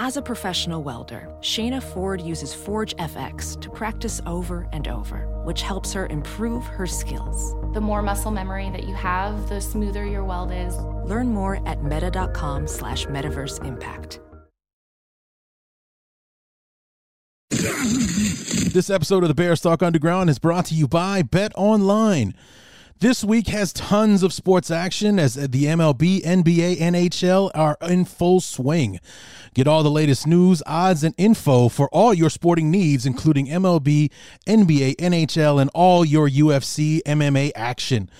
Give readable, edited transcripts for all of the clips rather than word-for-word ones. As a professional welder, Shayna Ford uses Forge FX to practice over and over, which helps her improve her skills. The more muscle memory that you have, the smoother your weld is. Learn more at meta.com/metaverseimpact. This episode of the Bears Talk Underground is brought to you by Bet Online. This week has tons of sports action as the MLB, NBA, NHL are in full swing. Get all the latest news, odds, and info for all your sporting needs, including MLB, NBA, NHL, and all your UFC, MMA action.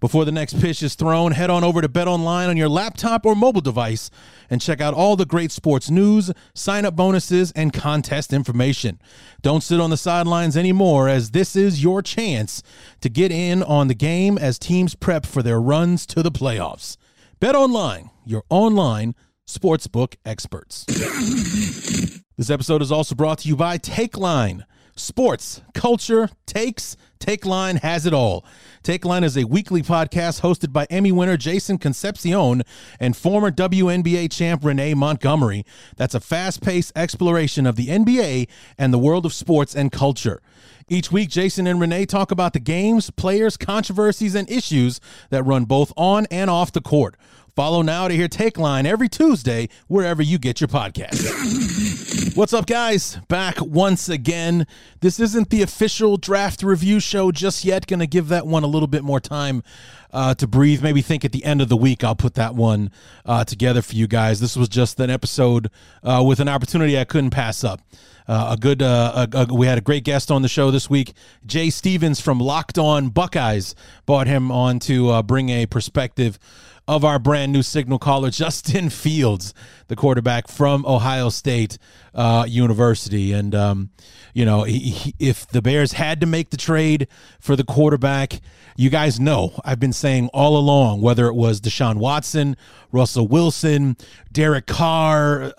Before the next pitch is thrown, head on over to BetOnline on your laptop or mobile device and check out all the great sports news, sign-up bonuses, and contest information. Don't sit on the sidelines anymore, as this is your chance to get in on the game as teams prep for their runs to the playoffs. BetOnline, your online sportsbook experts. This episode is also brought to you by Take Line. Sports, culture, takes, Take Line has it all. Take Line is a weekly podcast hosted by Emmy winner Jason Concepcion and former WNBA champ Renee Montgomery. That's a fast-paced exploration of the NBA and the world of sports and culture. Each week, Jason and Renee talk about the games, players, controversies, and issues that run both on and off the court. Follow now to hear Take Line every Tuesday, wherever you get your podcast. What's up, guys? Back once again. This isn't the official draft review show just yet. Going to give that one a little bit more time to breathe. Maybe think at the end of the week I'll put that one together for you guys. This was just an episode with an opportunity I couldn't pass up. We had a great guest on the show this week. Jay Stephens from Locked On Buckeyes, brought him on to bring a perspective of our brand new signal caller, Justin Fields, the quarterback from Ohio State University. And, if the Bears had to make the trade for the quarterback, you guys know I've been saying all along, whether it was Deshaun Watson, Russell Wilson, Derek Carr,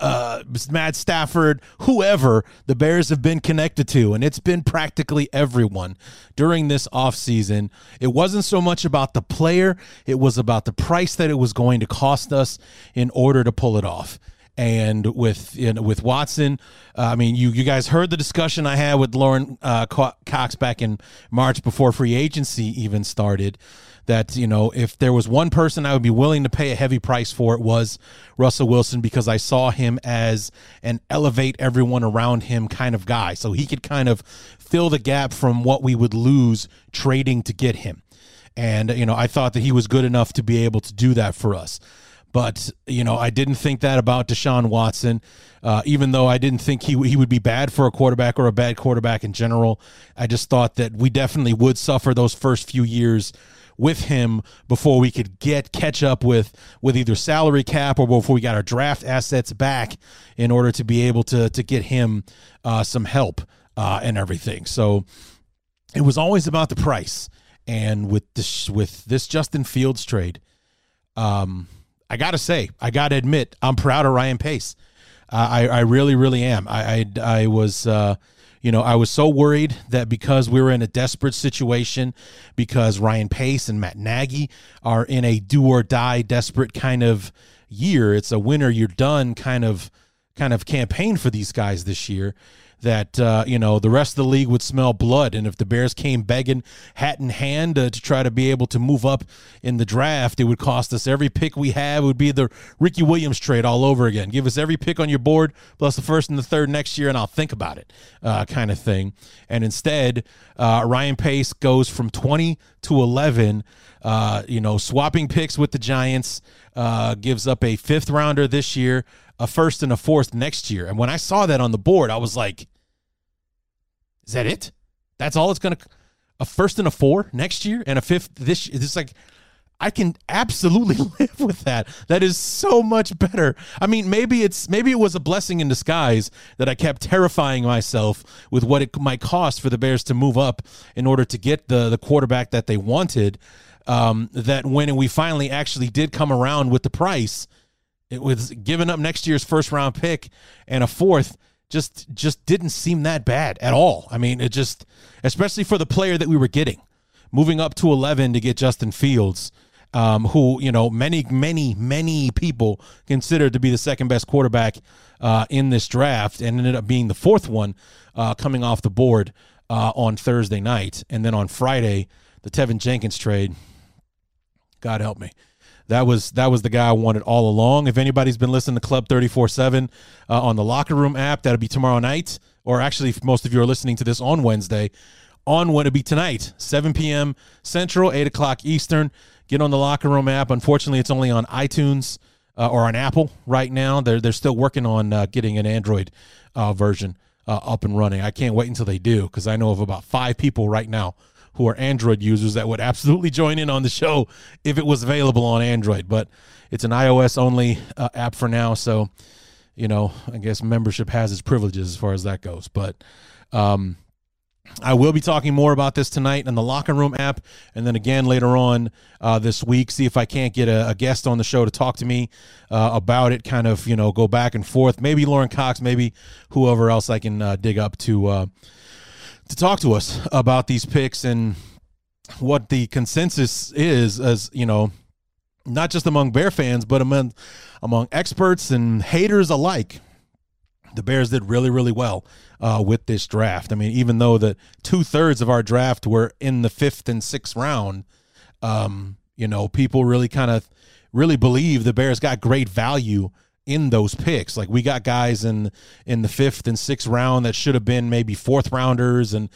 Matt Stafford, whoever, the Bears have been connected to, and it's been practically everyone during this offseason. It wasn't so much about the player, it was about the price that it was going to cost us in order to pull it off. And with Watson, you guys heard the discussion I had with Lauren Cox back in March before free agency even started, that, if there was one person I would be willing to pay a heavy price for, it was Russell Wilson, because I saw him as an elevate everyone around him kind of guy. So he could kind of fill the gap from what we would lose trading to get him. And, I thought that he was good enough to be able to do that for us. But, I didn't think that about Deshaun Watson, even though I didn't think he would be bad for a quarterback or a bad quarterback in general. I just thought that we definitely would suffer those first few years with him before we could catch up with either salary cap or before we got our draft assets back in order to be able to get him some help and everything. So it was always about the price. And with this Justin Fields trade, I got to admit, I'm proud of Ryan Pace. I really, really am. I was, I was so worried that because we were in a desperate situation, because Ryan Pace and Matt Nagy are in a do or die desperate kind of year. It's a winner, you're done kind of campaign for these guys this year, that, the rest of the league would smell blood. And if the Bears came begging hat in hand to try to be able to move up in the draft, it would cost us every pick we have. It would be the Ricky Williams trade all over again. Give us every pick on your board, plus the first and the third next year, and I'll think about it kind of thing. And instead, Ryan Pace goes from 20 to 11, swapping picks with the Giants, gives up a fifth rounder this year, a first and a fourth next year. And when I saw that on the board, I was like, is that it? That's all it's going to, a first and a four next year and a fifth this year. It's like, I can absolutely live with that. That is so much better. I mean, maybe it was a blessing in disguise that I kept terrifying myself with what it might cost for the Bears to move up in order to get the quarterback that they wanted, that when we finally actually did come around with the price, it was giving up next year's first round pick and a fourth just didn't seem that bad at all. I mean, it just, especially for the player that we were getting, moving up to 11 to get Justin Fields who, you know, many people considered to be the second best quarterback in this draft, and ended up being the fourth one coming off the board on Thursday night. And then on Friday, the Teven Jenkins trade, God help me. That was the guy I wanted all along. If anybody's been listening to Club 347 on the Locker Room app, that'll be tomorrow night. Or actually, if most of you are listening to this on Wednesday, on what it'll be tonight, 7 p.m. Central, 8 o'clock Eastern. Get on the Locker Room app. Unfortunately, it's only on iTunes or on Apple right now. They're still working on getting an Android version up and running. I can't wait until they do, because I know of about 5 people right now who are Android users that would absolutely join in on the show if it was available on Android. But it's an iOS-only app for now, so, you know, I guess membership has its privileges as far as that goes. But I will be talking more about this tonight on the Locker Room app, and then again later on this week, see if I can't get a guest on the show to talk to me about it, kind of, you know, go back and forth. Maybe Lauren Cox, maybe whoever else I can dig up to talk to us about these picks and what the consensus is, as you know, not just among Bear fans, but among experts and haters alike. The Bears did really, really well with this draft. I mean, even though the 2/3 of our draft were in the 5th and 6th round, you know, people really really believe the Bears got great value in those picks. Like, we got guys in the 5th and 6th round that should have been maybe 4th rounders and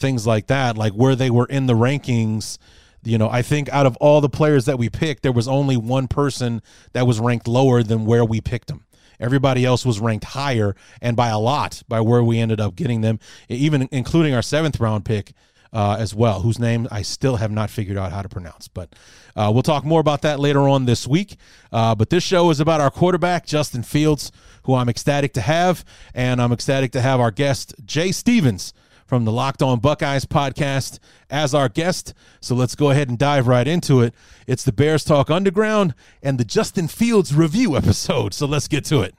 things like that, like where they were in the rankings. You know, I think out of all the players that we picked, there was only one person that was ranked lower than where we picked them. Everybody else was ranked higher, and by a lot, by where we ended up getting them, even including our 7th round pick as well, whose name I still have not figured out how to pronounce. But we'll talk more about that later on this week. But this show is about our quarterback, Justin Fields, who I'm ecstatic to have. And I'm ecstatic to have our guest, Jay Stephens, from the Locked On Buckeyes podcast, as our guest. So let's go ahead and dive right into it. It's the Bears Talk Underground and the Justin Fields review episode. So let's get to it.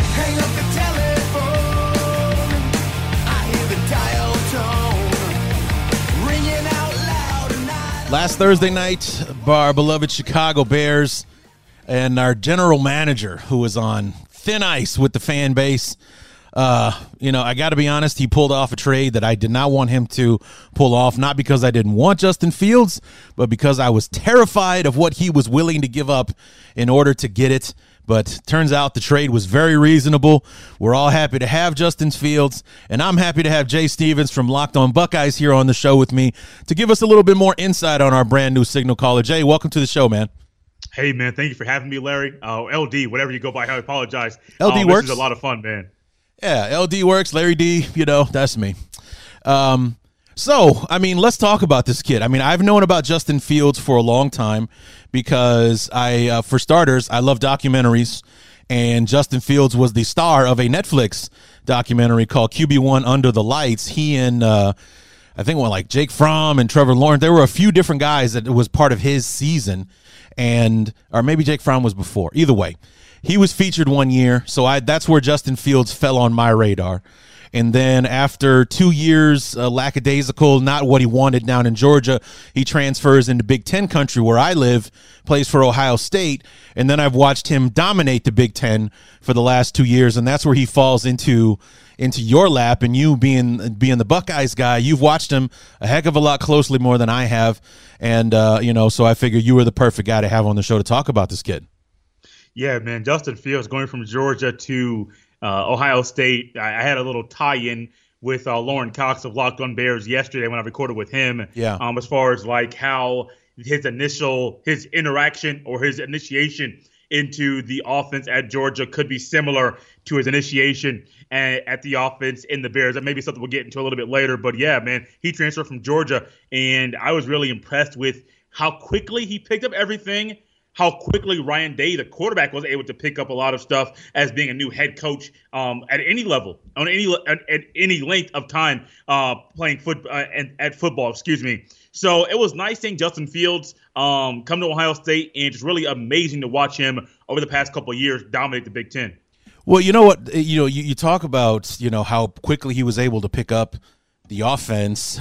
Hang up the telephone. I hear the dial tone ringing out loud and I don't. Last Thursday night, our beloved Chicago Bears and our general manager, who was on thin ice with the fan base, you know, I got to be honest, he pulled off a trade that I did not want him to pull off, not because I didn't want Justin Fields, but because I was terrified of what he was willing to give up in order to get it. But turns out the trade was very reasonable. We're all happy to have Justin Fields, and I'm happy to have Jay Stephens from Locked On Buckeyes here on the show with me to give us a little bit more insight on our brand new signal caller. Jay, welcome to the show, man. Hey, man, thank you for having me, Larry. LD, whatever you go by, I apologize. LD works. This is a lot of fun, man. Yeah, LD works, Larry D, you know, that's me. So, I mean, let's talk about this kid. I mean, I've known about Justin Fields for a long time because for starters, I love documentaries, and Justin Fields was the star of a Netflix documentary called QB1 Under the Lights. He and I think like Jake Fromm and Trevor Lawrence, there were a few different guys that was part of his season, or maybe Jake Fromm was before. Either way, he was featured one year, so that's where Justin Fields fell on my radar. And then after 2 years, lackadaisical, not what he wanted down in Georgia, he transfers into Big Ten country where I live, plays for Ohio State, and then I've watched him dominate the Big Ten for the last 2 years, and that's where he falls into your lap. And you being the Buckeyes guy, you've watched him a heck of a lot closely, more than I have, and you know, so I figure you were the perfect guy to have on the show to talk about this kid. Yeah, man, Justin Fields going from Georgia to Ohio State. I had a little tie-in with Lauren Cox of Locked On Bears yesterday when I recorded with him. Yeah. As far as like how his interaction or his initiation into the offense at Georgia could be similar to his initiation at the offense in the Bears. That may be something we'll get into a little bit later. But yeah, man, he transferred from Georgia, and I was really impressed with how quickly he picked up everything. How quickly Ryan Day, the quarterback, was able to pick up a lot of stuff as being a new head coach at any level, on any at any length of time playing at football. Excuse me. So it was nice seeing Justin Fields come to Ohio State, and just really amazing to watch him over the past couple of years dominate the Big Ten. Well, you know what? You know, you talk about, you know, how quickly he was able to pick up the offense.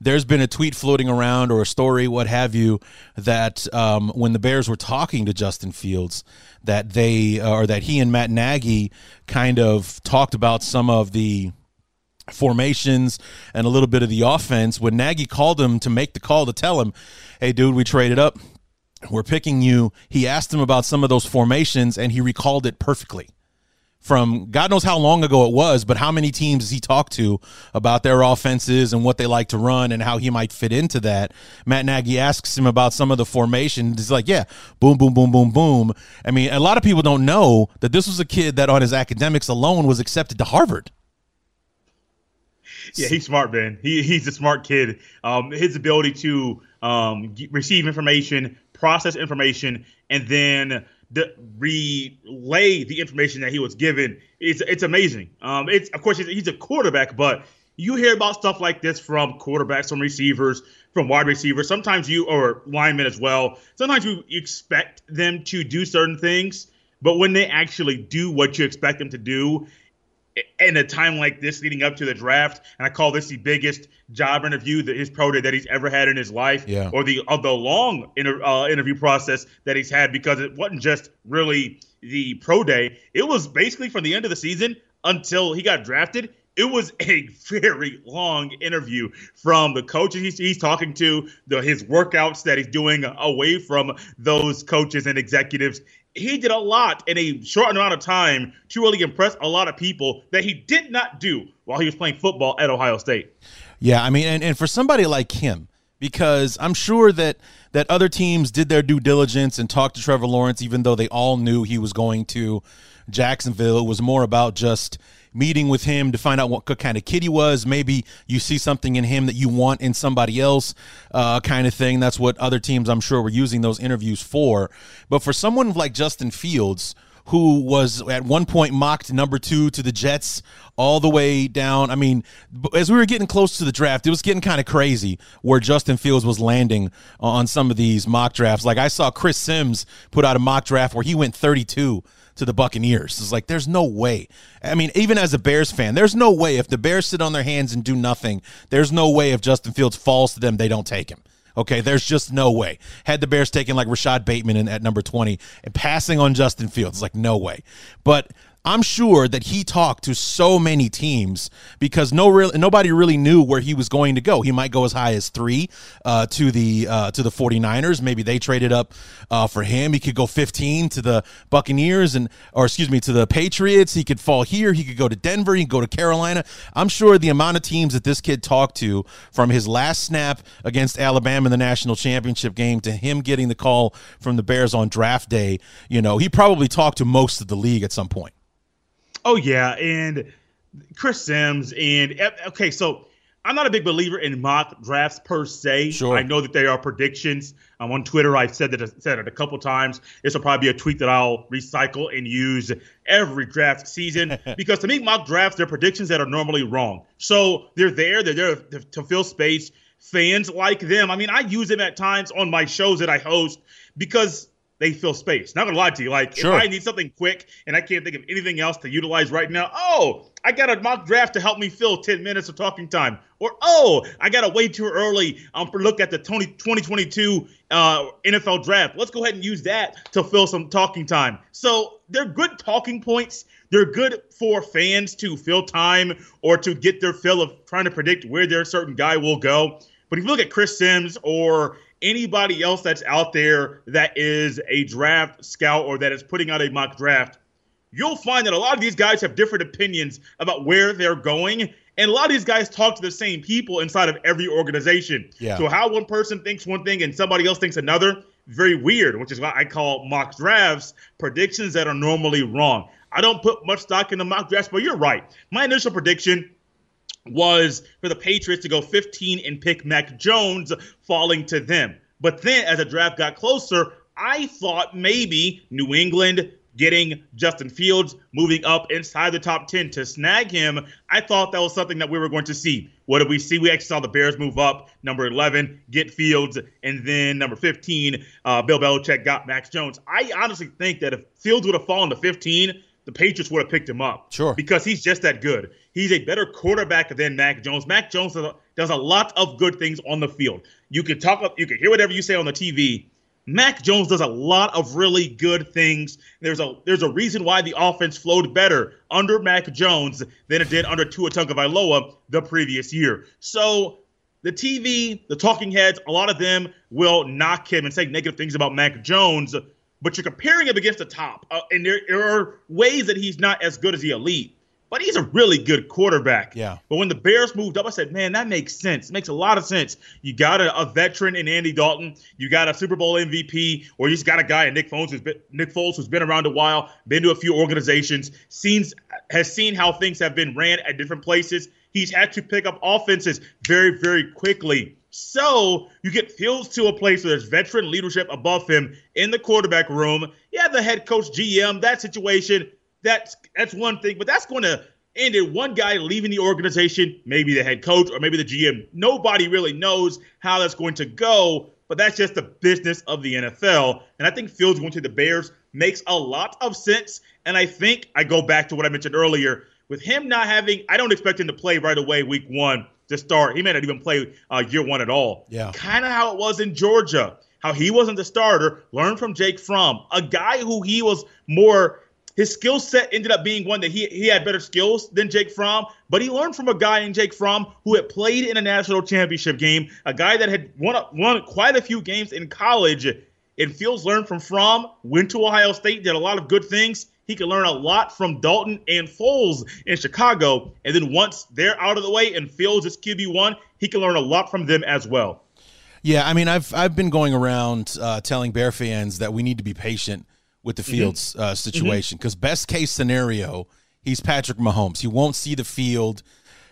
There's been a tweet floating around or a story, what have you, that when the Bears were talking to Justin Fields, that they or that he and Matt Nagy kind of talked about some of the formations and a little bit of the offense. When Nagy called him to make the call to tell him, hey, dude, we traded up, we're picking you, he asked him about some of those formations, and he recalled it perfectly. From God knows how long ago it was, but how many teams he talked to about their offenses and what they like to run and how he might fit into that. Matt Nagy asks him about some of the formations. He's like, yeah, boom, boom, boom, boom, boom. I mean, a lot of people don't know that this was a kid that on his academics alone was accepted to Harvard. Yeah, he's smart, Ben. He's a smart kid. His ability to receive information, process information, and then relay the information that he was given, it's amazing. It's of course he's a quarterback, but you hear about stuff like this from quarterbacks, from receivers, from wide receivers. Sometimes you or linemen as well. Sometimes you expect them to do certain things, but when they actually do what you expect them to do, in a time like this leading up to the draft, and I call this the biggest job interview, his pro day that he's ever had in his life, or the long interview process that he's had, because it wasn't just really the pro day. It was basically from the end of the season until he got drafted. It was a very long interview, from the coaches he's talking to, his workouts that he's doing away from those coaches and executives. He did a lot in a short amount of time to really impress a lot of people that he did not do while he was playing football at Ohio State. Yeah, I mean, and for somebody like him, because I'm sure that other teams did their due diligence and talked to Trevor Lawrence, even though they all knew he was going to Jacksonville. It was more about just meeting with him to find out what kind of kid he was. Maybe you see something in him that you want in somebody else, kind of thing. That's what other teams, I'm sure, were using those interviews for. But for someone like Justin Fields, who was at one point mocked number 2 to the Jets all the way down. I mean, as we were getting close to the draft, it was getting kind of crazy where Justin Fields was landing on some of these mock drafts. Like I saw Chris Sims put out a mock draft where he went 32 to the Buccaneers. It's like, there's no way. I mean, even as a Bears fan, there's no way if the Bears sit on their hands and do nothing, there's no way if Justin Fields falls to them, they don't take him. Okay, there's just no way. Had the Bears taken like Rashad Bateman at number 20 and passing on Justin Fields, like no way. But I'm sure that he talked to so many teams because nobody really knew where he was going to go. He might go as high as 3 to the 49ers. Maybe they traded up for him. He could go 15 to the Buccaneers to the Patriots. He could fall here. He could go to Denver. He could go to Carolina. I'm sure the amount of teams that this kid talked to, from his last snap against Alabama in the national championship game to him getting the call from the Bears on draft day, he probably talked to most of the league at some point. Oh, yeah, and Chris Sims. So I'm not a big believer in mock drafts per se. Sure. I know that they are predictions. On Twitter, I've said it a couple times. This will probably be a tweet that I'll recycle and use every draft season because to me, mock drafts, they're predictions that are normally wrong. So they're there to fill space. Fans like them. I mean, I use them at times on my shows that I host because – they fill space. Not gonna lie to you. Like, sure. If I need something quick and I can't think of anything else to utilize right now, I got a mock draft to help me fill 10 minutes of talking time. Or, I got to wait too early for look at the 2022 NFL draft. Let's go ahead and use that to fill some talking time. So they're good talking points. They're good for fans to fill time or to get their fill of trying to predict where their certain guy will go. But if you look at Chris Sims or anybody else that's out there that is a draft scout or that is putting out a mock draft, you'll find that a lot of these guys have different opinions about where they're going. And a lot of these guys talk to the same people inside of every organization. Yeah. So how one person thinks one thing and somebody else thinks another, very weird, which is why I call mock drafts predictions that are normally wrong. I don't put much stock in the mock drafts, but you're right. My initial prediction was for the Patriots to go 15 and pick Mac Jones, falling to them. But then as the draft got closer, I thought maybe New England getting Justin Fields, moving up inside the top 10 to snag him. I thought that was something that we were going to see. What did we see? We actually saw the Bears move up, number 11, get Fields, and then number 15, Bill Belichick got Mac Jones. I honestly think that if Fields would have fallen to 15, the Patriots would have picked him up. Sure. Because he's just that good. He's a better quarterback than Mac Jones. Mac Jones does a lot of good things on the field. You can talk, you can hear whatever you say on the TV. Mac Jones does a lot of really good things. There's a reason why the offense flowed better under Mac Jones than it did under Tua Tagovailoa the previous year. So the TV, the talking heads, a lot of them will knock him and say negative things about Mac Jones, but you're comparing him against the top. And there are ways that he's not as good as the elite, but he's a really good quarterback. Yeah. But when the Bears moved up, I said, man, that makes sense. It makes a lot of sense. You got a veteran in Andy Dalton. You got a Super Bowl MVP, or you just got a guy in Nick Foles who's been around a while, been to a few organizations, has seen how things have been ran at different places. He's had to pick up offenses very, very quickly. So you get Fields to a place where there's veteran leadership above him in the quarterback room. Yeah, the head coach, GM, that situation, that's one thing. But that's going to end in one guy leaving the organization, maybe the head coach or maybe the GM. Nobody really knows how that's going to go, but that's just the business of the NFL. And I think Fields going to the Bears makes a lot of sense. And I think I go back to what I mentioned earlier. With him not having – I don't expect him to play right away week one to start. He may not even play year one at all. Yeah. Kind of how it was in Georgia, how he wasn't the starter. Learn from Jake Fromm, a guy who he was more – his skill set ended up being one that he had better skills than Jake Fromm, but he learned from a guy in Jake Fromm who had played in a national championship game, a guy that had won quite a few games in college. And Fields learned from Fromm, went to Ohio State, did a lot of good things. He can learn a lot from Dalton and Foles in Chicago. And then once they're out of the way and Fields is QB1, he can learn a lot from them as well. Yeah, I mean, I've been going around telling Bear fans that we need to be patient with the Fields situation because best case scenario, he's Patrick Mahomes. He won't see the field.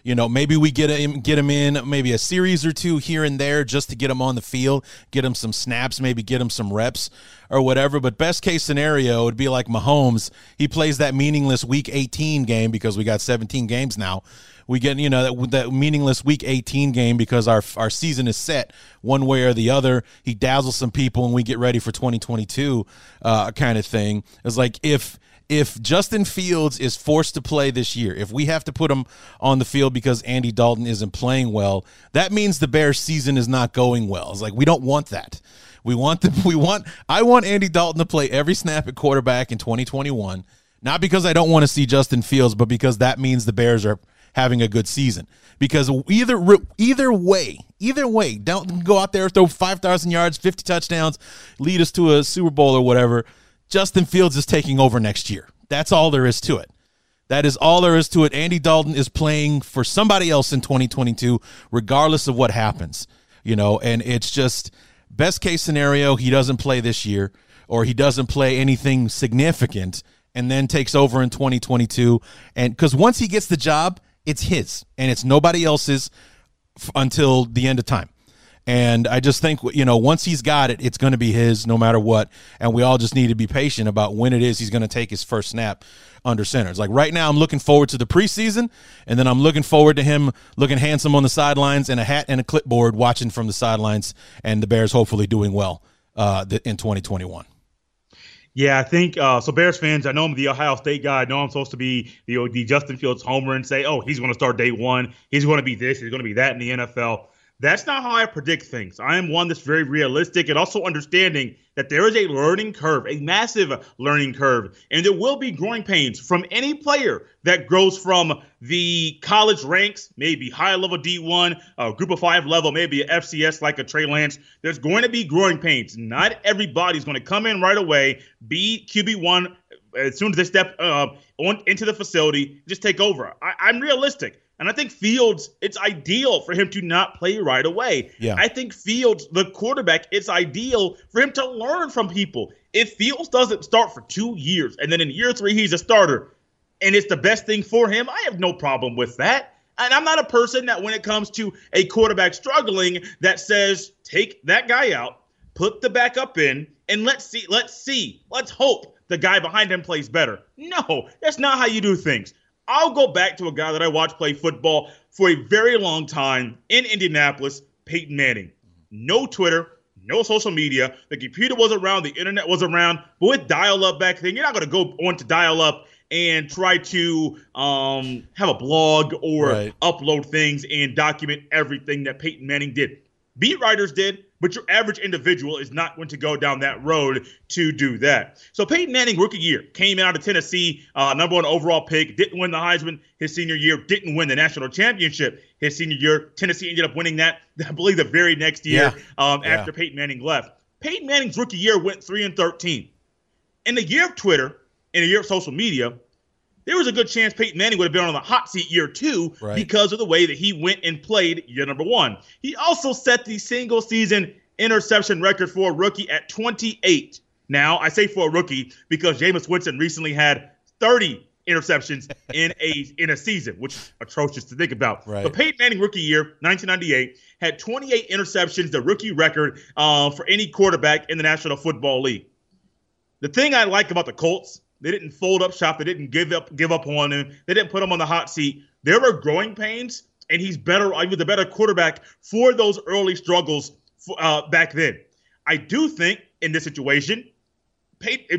You know, maybe we get him in maybe a series or two here and there just to get him on the field, get him some snaps, maybe get him some reps or whatever. But best case scenario would be like Mahomes. He plays that meaningless Week 18 game because we got 17 games now. We get, you know, that meaningless Week 18 game because our season is set one way or the other. He dazzles some people and we get ready for 2022 kind of thing. It's like if Justin Fields is forced to play this year, if we have to put him on the field because Andy Dalton isn't playing well, that means the Bears season is not going well. It's like, we don't want that. I want Andy Dalton to play every snap at quarterback in 2021, not because I don't want to see Justin Fields, but because that means the Bears are having a good season. Because either way, don't go out there, throw 5,000 yards, 50 touchdowns, lead us to a Super Bowl or whatever. Justin Fields is taking over next year. That's all there is to it. Andy Dalton is playing for somebody else in 2022, regardless of what happens, you know, and it's just best case scenario. He doesn't play this year or he doesn't play anything significant and then takes over in 2022. And because once he gets the job, it's his and it's nobody else's until the end of time. And I just think, you know, once he's got it, it's going to be his no matter what. And we all just need to be patient about when it is he's going to take his first snap under center. It's like right now I'm looking forward to the preseason, and then I'm looking forward to him looking handsome on the sidelines in a hat and a clipboard watching from the sidelines and the Bears hopefully doing well in 2021. Yeah, I think so. Bears fans, I know I'm the Ohio State guy. I know I'm supposed to be the Justin Fields homer and say, oh, he's going to start day one. He's going to be this. He's going to be that in the NFL. That's not how I predict things. I am one that's very realistic and also understanding that there is a learning curve, a massive learning curve, and there will be growing pains from any player that grows from the college ranks, maybe high-level D1, group of five level, maybe a FCS like a Trey Lance. There's going to be growing pains. Not everybody's going to come in right away, be QB1 as soon as they step into the facility, just take over. I'm realistic. And I think Fields, it's ideal for him to not play right away. Yeah. I think Fields, the quarterback, it's ideal for him to learn from people. If Fields doesn't start for 2 years and then in year three he's a starter and it's the best thing for him, I have no problem with that. And I'm not a person that when it comes to a quarterback struggling that says take that guy out, put the backup in, and let's hope the guy behind him plays better. No, that's not how you do things. I'll go back to a guy that I watched play football for a very long time in Indianapolis, Peyton Manning. No Twitter, no social media. The computer was around, the internet was around. But with dial-up back then, you're not going to go on to dial-up and try to have a blog or upload things and document everything that Peyton Manning did. Beat writers did, but your average individual is not going to go down that road to do that. So Peyton Manning, rookie year, came out of Tennessee, number one overall pick, didn't win the Heisman his senior year, didn't win the national championship his senior year. Tennessee ended up winning that, I believe, the very next year after Peyton Manning left. Peyton Manning's rookie year went 3-13. In the year of Twitter, in the year of social media, there was a good chance Peyton Manning would have been on the hot seat year two because of the way that he went and played year number one. He also set the single-season interception record for a rookie at 28. Now, I say for a rookie because Jameis Winston recently had 30 interceptions in a season, which is atrocious to think about. Right. But Peyton Manning rookie year, 1998, had 28 interceptions, the rookie record for any quarterback in the National Football League. The thing I like about the Colts, they didn't fold up shop. They didn't give up on him. They didn't put him on the hot seat. There were growing pains, and he was the better quarterback for those early struggles back then. I do think in this situation,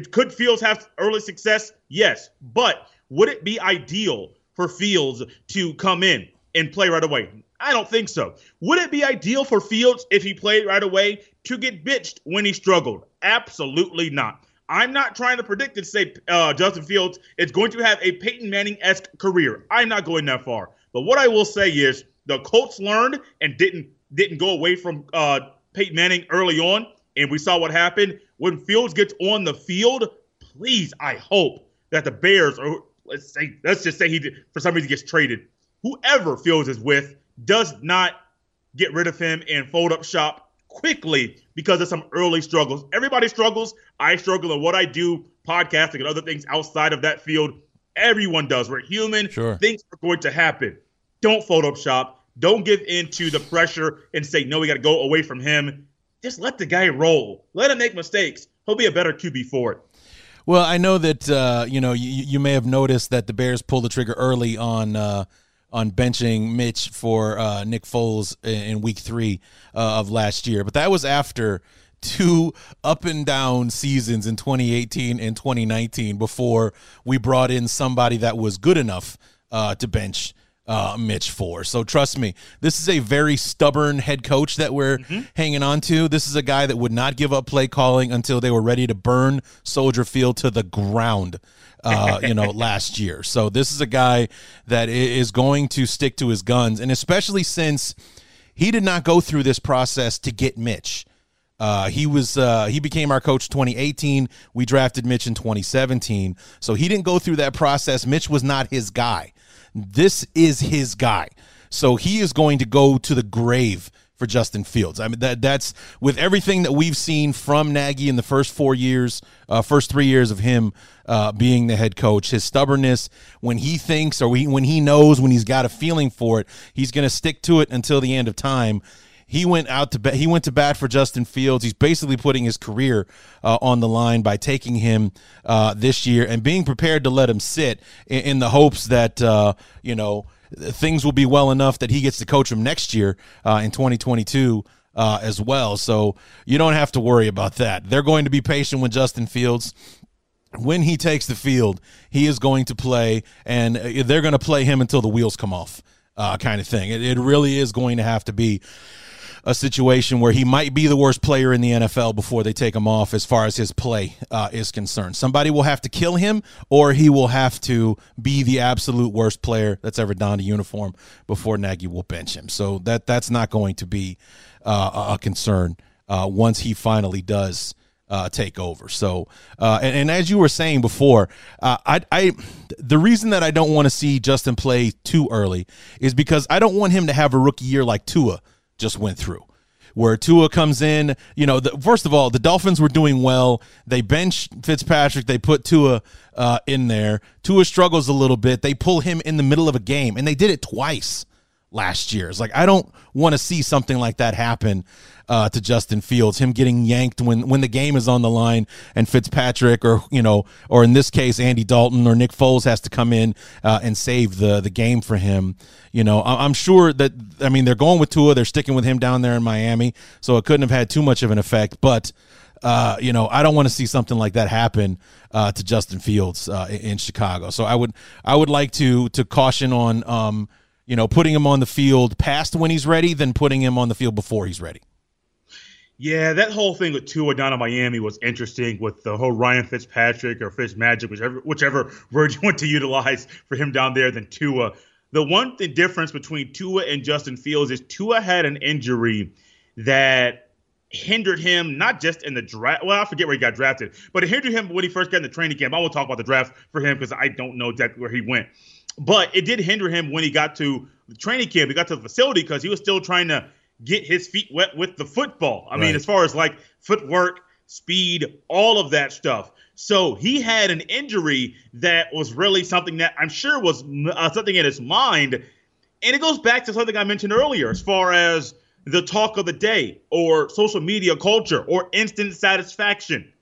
could Fields have early success? Yes. But would it be ideal for Fields to come in and play right away? I don't think so. Would it be ideal for Fields if he played right away to get bitched when he struggled? Absolutely not. I'm not trying to predict and say Justin Fields is going to have a Peyton Manning-esque career. I'm not going that far. But what I will say is the Colts learned and didn't go away from Peyton Manning early on, and we saw what happened. When Fields gets on the field, please, I hope that the Bears, or let's just say he for some reason gets traded, whoever Fields is with does not get rid of him and fold up shop quickly because of some early struggles. Everybody struggles. I struggle in what I do, podcasting and other things outside of that field. Everyone does. We're human. Sure. Things are going to happen. Don't fold up shop. Don't give in to the pressure and say, no, we got to go away from him. Just let the guy roll. Let him make mistakes. He'll be a better QB for it. Well, I know that, you may have noticed that the Bears pulled the trigger early on benching Mitch for Nick Foles in week three of last year. But that was after two up-and-down seasons in 2018 and 2019 before we brought in somebody that was good enough to bench Mitch for. So trust me, this is a very stubborn head coach that we're hanging on to. This is a guy that would not give up play calling until they were ready to burn Soldier Field to the ground. Last year. So this is a guy that is going to stick to his guns, and especially since he did not go through this process to get Mitch. He became our coach 2018. We drafted Mitch in 2017. So he didn't go through that process. Mitch was not his guy. This is his guy. So he is going to go to the grave for Justin Fields. I mean, that's with everything that we've seen from Nagy in the first 3 years of him being the head coach. His stubbornness when he thinks, or when he knows, when he's got a feeling for it, he's going to stick to it until the end of time. He went to bat for Justin Fields. He's basically putting his career on the line by taking him this year and being prepared to let him sit in the hopes that things will be well enough that he gets to coach him next year in 2022 as well. So you don't have to worry about that. They're going to be patient with Justin Fields. When he takes the field, he is going to play, and they're going to play him until the wheels come off kind of thing. It really is going to have to be a situation where he might be the worst player in the NFL before they take him off as far as his play is concerned. Somebody will have to kill him, or he will have to be the absolute worst player that's ever donned a uniform before Nagy will bench him. So that's not going to be a concern once he finally does take over. So, and as you were saying before, the reason that I don't want to see Justin play too early is because I don't want him to have a rookie year like Tua just went through, where Tua comes in, first of all, the Dolphins were doing well. They benched Fitzpatrick. They put Tua in there. Tua struggles a little bit. They pull him in the middle of a game, and they did it twice last year. It's like, I don't want to see something like that happen to Justin Fields, him getting yanked when the game is on the line and Fitzpatrick or in this case, Andy Dalton or Nick Foles has to come in and save the game for him. I'm sure that, they're going with Tua. They're sticking with him down there in Miami, so it couldn't have had too much of an effect, but You know, I don't want to see something like that happen to Justin Fields in Chicago. So I would like to caution on, you know, putting him on the field past when he's ready than putting him on the field before he's ready. Yeah, that whole thing with Tua down in Miami was interesting with the whole Ryan Fitzpatrick or Fitz Magic, whichever word you want to utilize for him down there than Tua. The one difference between Tua and Justin Fields is Tua had an injury that hindered him not just in the draft. Well, I forget where he got drafted, but it hindered him when he first got in the training camp. I won't talk about the draft for him because I don't know exactly where he went. But it did hinder him when he got to the training camp. He got to the facility because he was still trying to get his feet wet with the football. I mean, as far as like footwork, speed, all of that stuff. So he had an injury that was really something that I'm sure was something in his mind. And it goes back to something I mentioned earlier as far as the talk of the day or social media culture or instant satisfaction.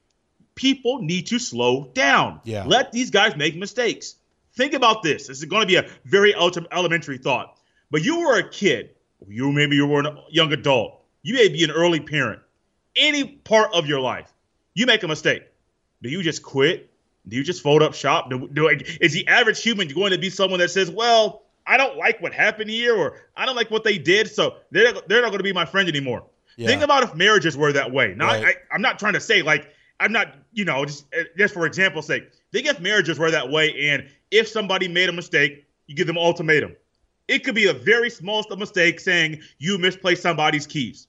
People need to slow down. Yeah. Let these guys make mistakes. Think about this. This is going to be a very elementary thought. But you were a kid. Maybe you were a young adult. You may be an early parent. Any part of your life, you make a mistake. Do you just quit? Do you just fold up shop? Is the average human going to be someone that says, well, I don't like what happened here or I don't like what they did, so they're not going to be my friend anymore? Yeah. Think about if marriages were that way. Now, right. I'm not trying to say like I'm not, you know, just for example's sake. Think if marriages were that way and if somebody made a mistake, you give them an ultimatum. It could be a very small mistake saying you misplaced somebody's keys.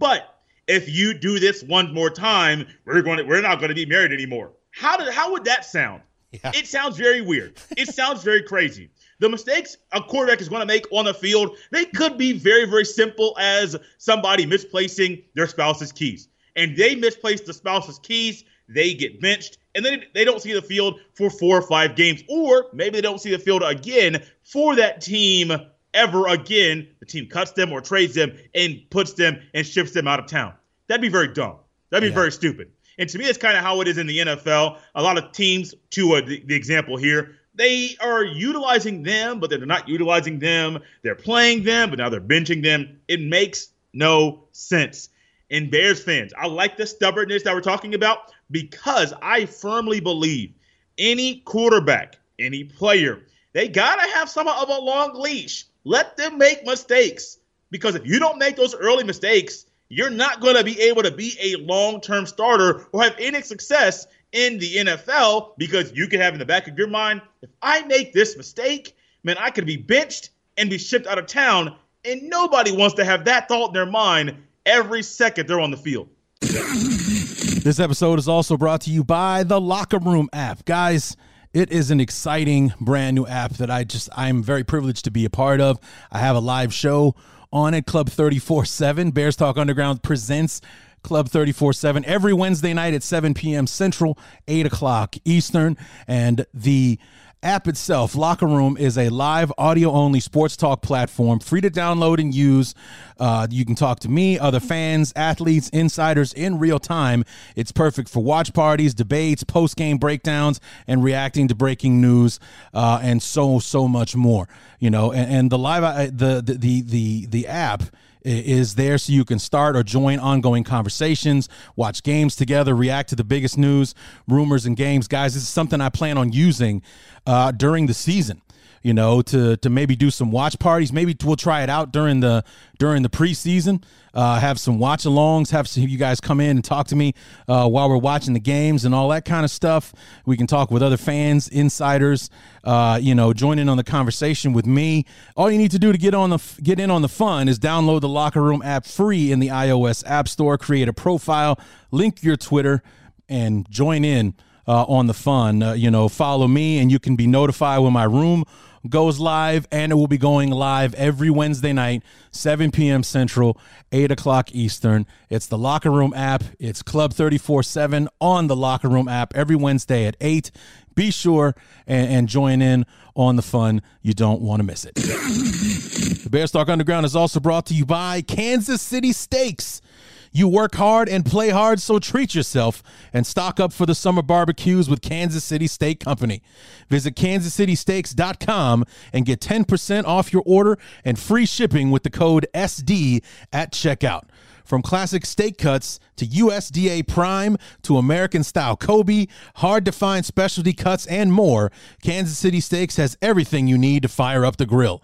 But if you do this one more time, we're not going to be married anymore. How would that sound? Yeah. It sounds very weird. It sounds very crazy. The mistakes a quarterback is going to make on the field, they could be very, very simple as somebody misplacing their spouse's keys. And they misplace the spouse's keys, they get benched. And then they don't see the field for 4 or 5 games, or maybe they don't see the field again for that team ever again. The team cuts them or trades them and puts them and ships them out of town. That'd be very dumb. That'd be very stupid. And to me, that's kind of how it is in the NFL. A lot of teams, to the example here, they are utilizing them, but they're not utilizing them. They're playing them, but now they're benching them. It makes no sense. And Bears fans, I like the stubbornness that we're talking about because I firmly believe any quarterback, any player, they got to have some of a long leash. Let them make mistakes because if you don't make those early mistakes, you're not going to be able to be a long-term starter or have any success in the NFL because you can have in the back of your mind, if I make this mistake, man, I could be benched and be shipped out of town, and nobody wants to have that thought in their mind every second they're on the field. This episode is also brought to you by the Locker Room app. Guys, it is an exciting brand new app that I'm very privileged to be a part of. I have a live show on at Club 347. Bears Talk Underground presents Club 347 every Wednesday night at 7 p.m. Central, 8 o'clock Eastern. And the app itself, Locker Room, is a live audio-only sports talk platform, free to download and use. You can talk to me, other fans, athletes, insiders in real time. It's perfect for watch parties, debates, post-game breakdowns, and reacting to breaking news, and so much more. You know, and the live the app is there so you can start or join ongoing conversations, watch games together, react to the biggest news, rumors, and games. Guys, this is something I plan on using during the season, you know, to maybe do some watch parties. Maybe we'll try it out during the preseason, have some watch-alongs, have some, you guys come in and talk to me while we're watching the games and all that kind of stuff. We can talk with other fans, insiders, you know, join in on the conversation with me. All you need to do to get in on the fun is download the Locker Room app free in the iOS App Store, create a profile, link your Twitter, and join in on the fun. You know, follow me, and you can be notified when my room goes live, and it will be going live every Wednesday night, 7 p.m. Central, 8 o'clock Eastern. It's the Locker Room app. It's Club 347 on the Locker Room app every Wednesday at 8. Be sure and join in on the fun. You don't want to miss it. The Bears Talk Underground is also brought to you by Kansas City Steaks. You work hard and play hard, so treat yourself and stock up for the summer barbecues with Kansas City Steak Company. Visit kansascitysteaks.com and get 10% off your order and free shipping with the code SD at checkout. From classic steak cuts to USDA prime to American-style Kobe, hard-to-find specialty cuts, and more, Kansas City Steaks has everything you need to fire up the grill.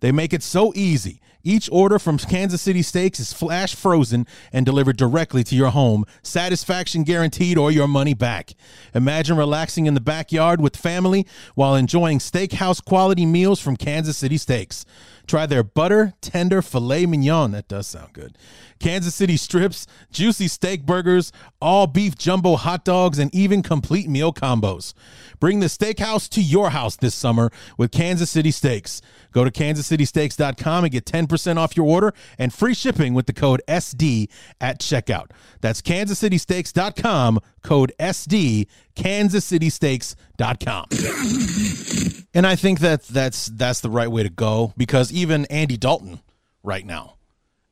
They make it so easy. Each order from Kansas City Steaks is flash frozen and delivered directly to your home, satisfaction guaranteed or your money back. Imagine relaxing in the backyard with family while enjoying steakhouse quality meals from Kansas City Steaks. Try their butter, tender filet mignon, that does sound good, Kansas City strips, juicy steak burgers, all beef jumbo hot dogs, and even complete meal combos. Bring the steakhouse to your house this summer with Kansas City Steaks. Go to kansascitysteaks.com and get 10% off your order and free shipping with the code SD at checkout. That's kansascitysteaks.com, code SD, kansascitysteaks.com. And I think that that's the right way to go, because even Andy Dalton right now,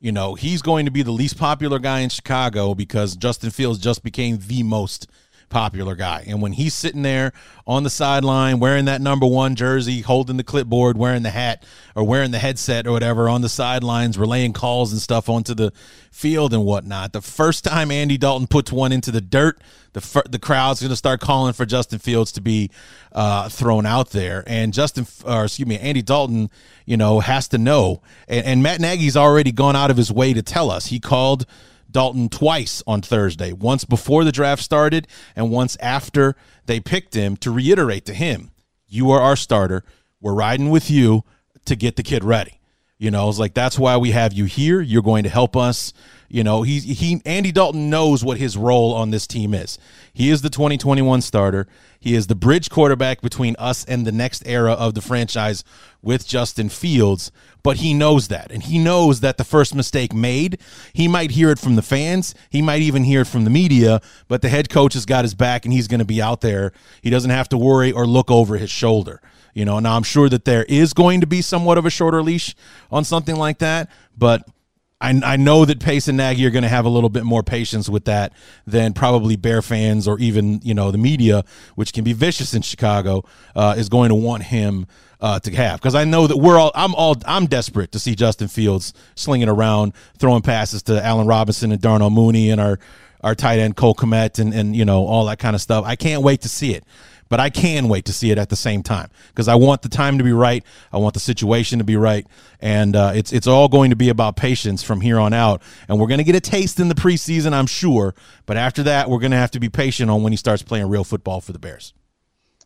you know, he's going to be the least popular guy in Chicago because Justin Fields just became the most popular guy. And when he's sitting there on the sideline wearing that number 1 jersey, holding the clipboard, wearing the hat or wearing the headset or whatever on the sidelines, relaying calls and stuff onto the field and whatnot, the first time Andy Dalton puts one into the dirt, the crowd's going to start calling for Justin Fields to be thrown out there. And Andy Dalton, you know, has to know. And Matt Nagy's already gone out of his way to tell us. He called Dalton twice on Thursday, once before the draft started and once after they picked him, to reiterate to him, you are our starter. We're riding with you to get the kid ready. You know, it's like, that's why we have you here. You're going to help us. You know, Andy Dalton knows what his role on this team is. He is the 2021 starter. He is the bridge quarterback between us and the next era of the franchise with Justin Fields. But he knows that. And he knows that the first mistake made, he might hear it from the fans. He might even hear it from the media. But the head coach has got his back, and he's going to be out there. He doesn't have to worry or look over his shoulder. You know, now I'm sure that there is going to be somewhat of a shorter leash on something like that, but I know that Pace and Nagy are going to have a little bit more patience with that than probably Bear fans or even, you know, the media, which can be vicious in Chicago, is going to want him to have. Because I know that I'm desperate to see Justin Fields slinging around, throwing passes to Allen Robinson and Darnell Mooney and our tight end Cole Kmet and, you know, all that kind of stuff. I can't wait to see it. But I can wait to see it at the same time, because I want the time to be right. I want the situation to be right. And it's all going to be about patience from here on out. And we're going to get a taste in the preseason, I'm sure. But after that, we're going to have to be patient on when he starts playing real football for the Bears.